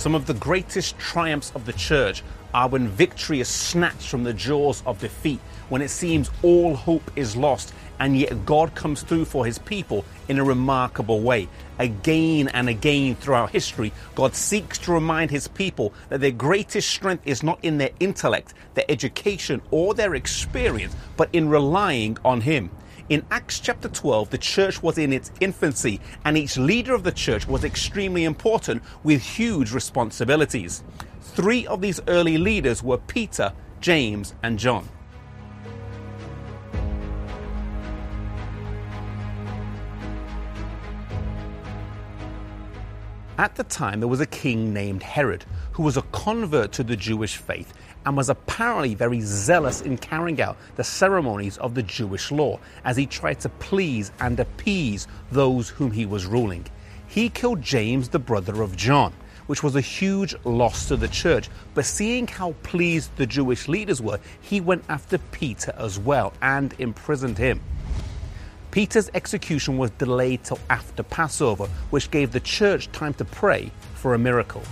Some of the greatest triumphs of the church are when victory is snatched from the jaws of defeat, when it seems all hope is lost, and yet God comes through for his people in a remarkable way. Again and again throughout history, God seeks to remind his people that their greatest strength is not in their intellect, their education, or their experience, but in relying on him. In Acts chapter 12, the church was in its infancy, and each leader of the church was extremely important with huge responsibilities. Three of these early leaders were Peter, James, and John. At the time, there was a king named Herod, who was a convert to the Jewish faith and was apparently very zealous in carrying out the ceremonies of the Jewish law as he tried to please and appease those whom he was ruling. He killed James, the brother of John, which was a huge loss to the church. But seeing how pleased the Jewish leaders were, he went after Peter as well and imprisoned him. Peter's execution was delayed till after Passover, which gave the church time to pray for a miracle.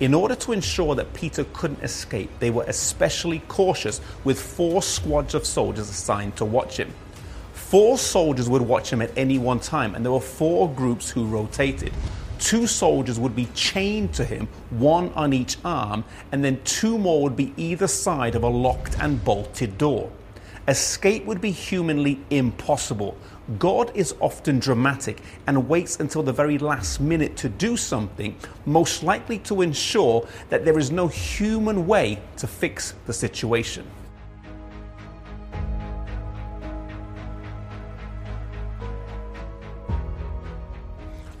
In order to ensure that Peter couldn't escape, they were especially cautious with 4 squads of soldiers assigned to watch him. 4 soldiers would watch him at any one time, and there were 4 groups who rotated. 2 soldiers would be chained to him, 1 on each arm, and then 2 more would be either side of a locked and bolted door. Escape would be humanly impossible. God is often dramatic and waits until the very last minute to do something, most likely to ensure that there is no human way to fix the situation.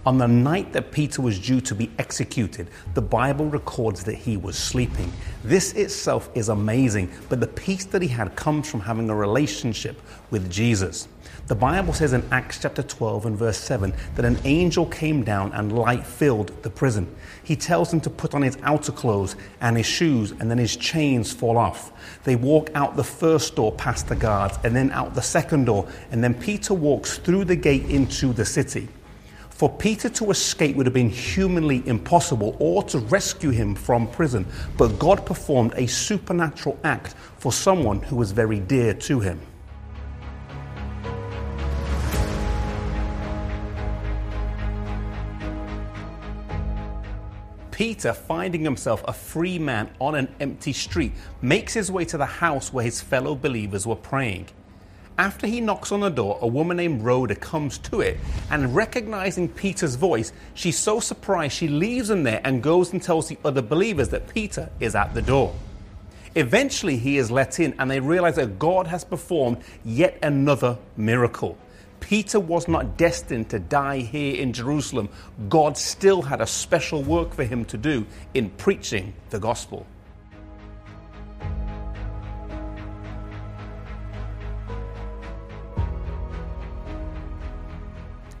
On the night that Peter was due to be executed, the Bible records that he was sleeping. This itself is amazing, but the peace that he had comes from having a relationship with Jesus. The Bible says in Acts chapter 12 and verse 7 that an angel came down and light filled the prison. He tells them to put on his outer clothes and his shoes, and then his chains fall off. They walk out the first door past the guards and then out the second door, and then Peter walks through the gate into the city. For Peter to escape would have been humanly impossible, or to rescue him from prison, but God performed a supernatural act for someone who was very dear to him. Peter, finding himself a free man on an empty street, makes his way to the house where his fellow believers were praying. After he knocks on the door, a woman named Rhoda comes to it, and recognizing Peter's voice, she's so surprised she leaves him there and goes and tells the other believers that Peter is at the door. Eventually, he is let in, and they realize that God has performed yet another miracle. Peter was not destined to die here in Jerusalem. God still had a special work for him to do in preaching the gospel.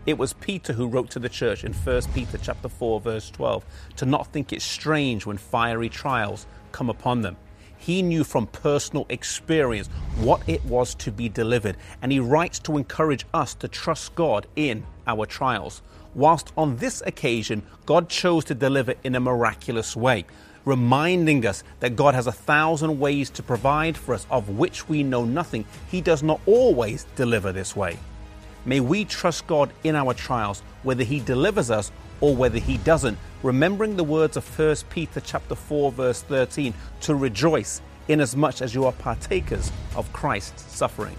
It was Peter who wrote to the church in 1 Peter chapter 4, verse 12, to not think it strange when fiery trials come upon them. He knew from personal experience what it was to be delivered, and he writes to encourage us to trust God in our trials. Whilst on this occasion, God chose to deliver in a miraculous way, reminding us that God has 1,000 ways to provide for us, of which we know nothing. He does not always deliver this way. May we trust God in our trials, whether he delivers us or whether he doesn't, remembering the words of 1 Peter chapter 4, verse 13, to rejoice inasmuch as you are partakers of Christ's suffering.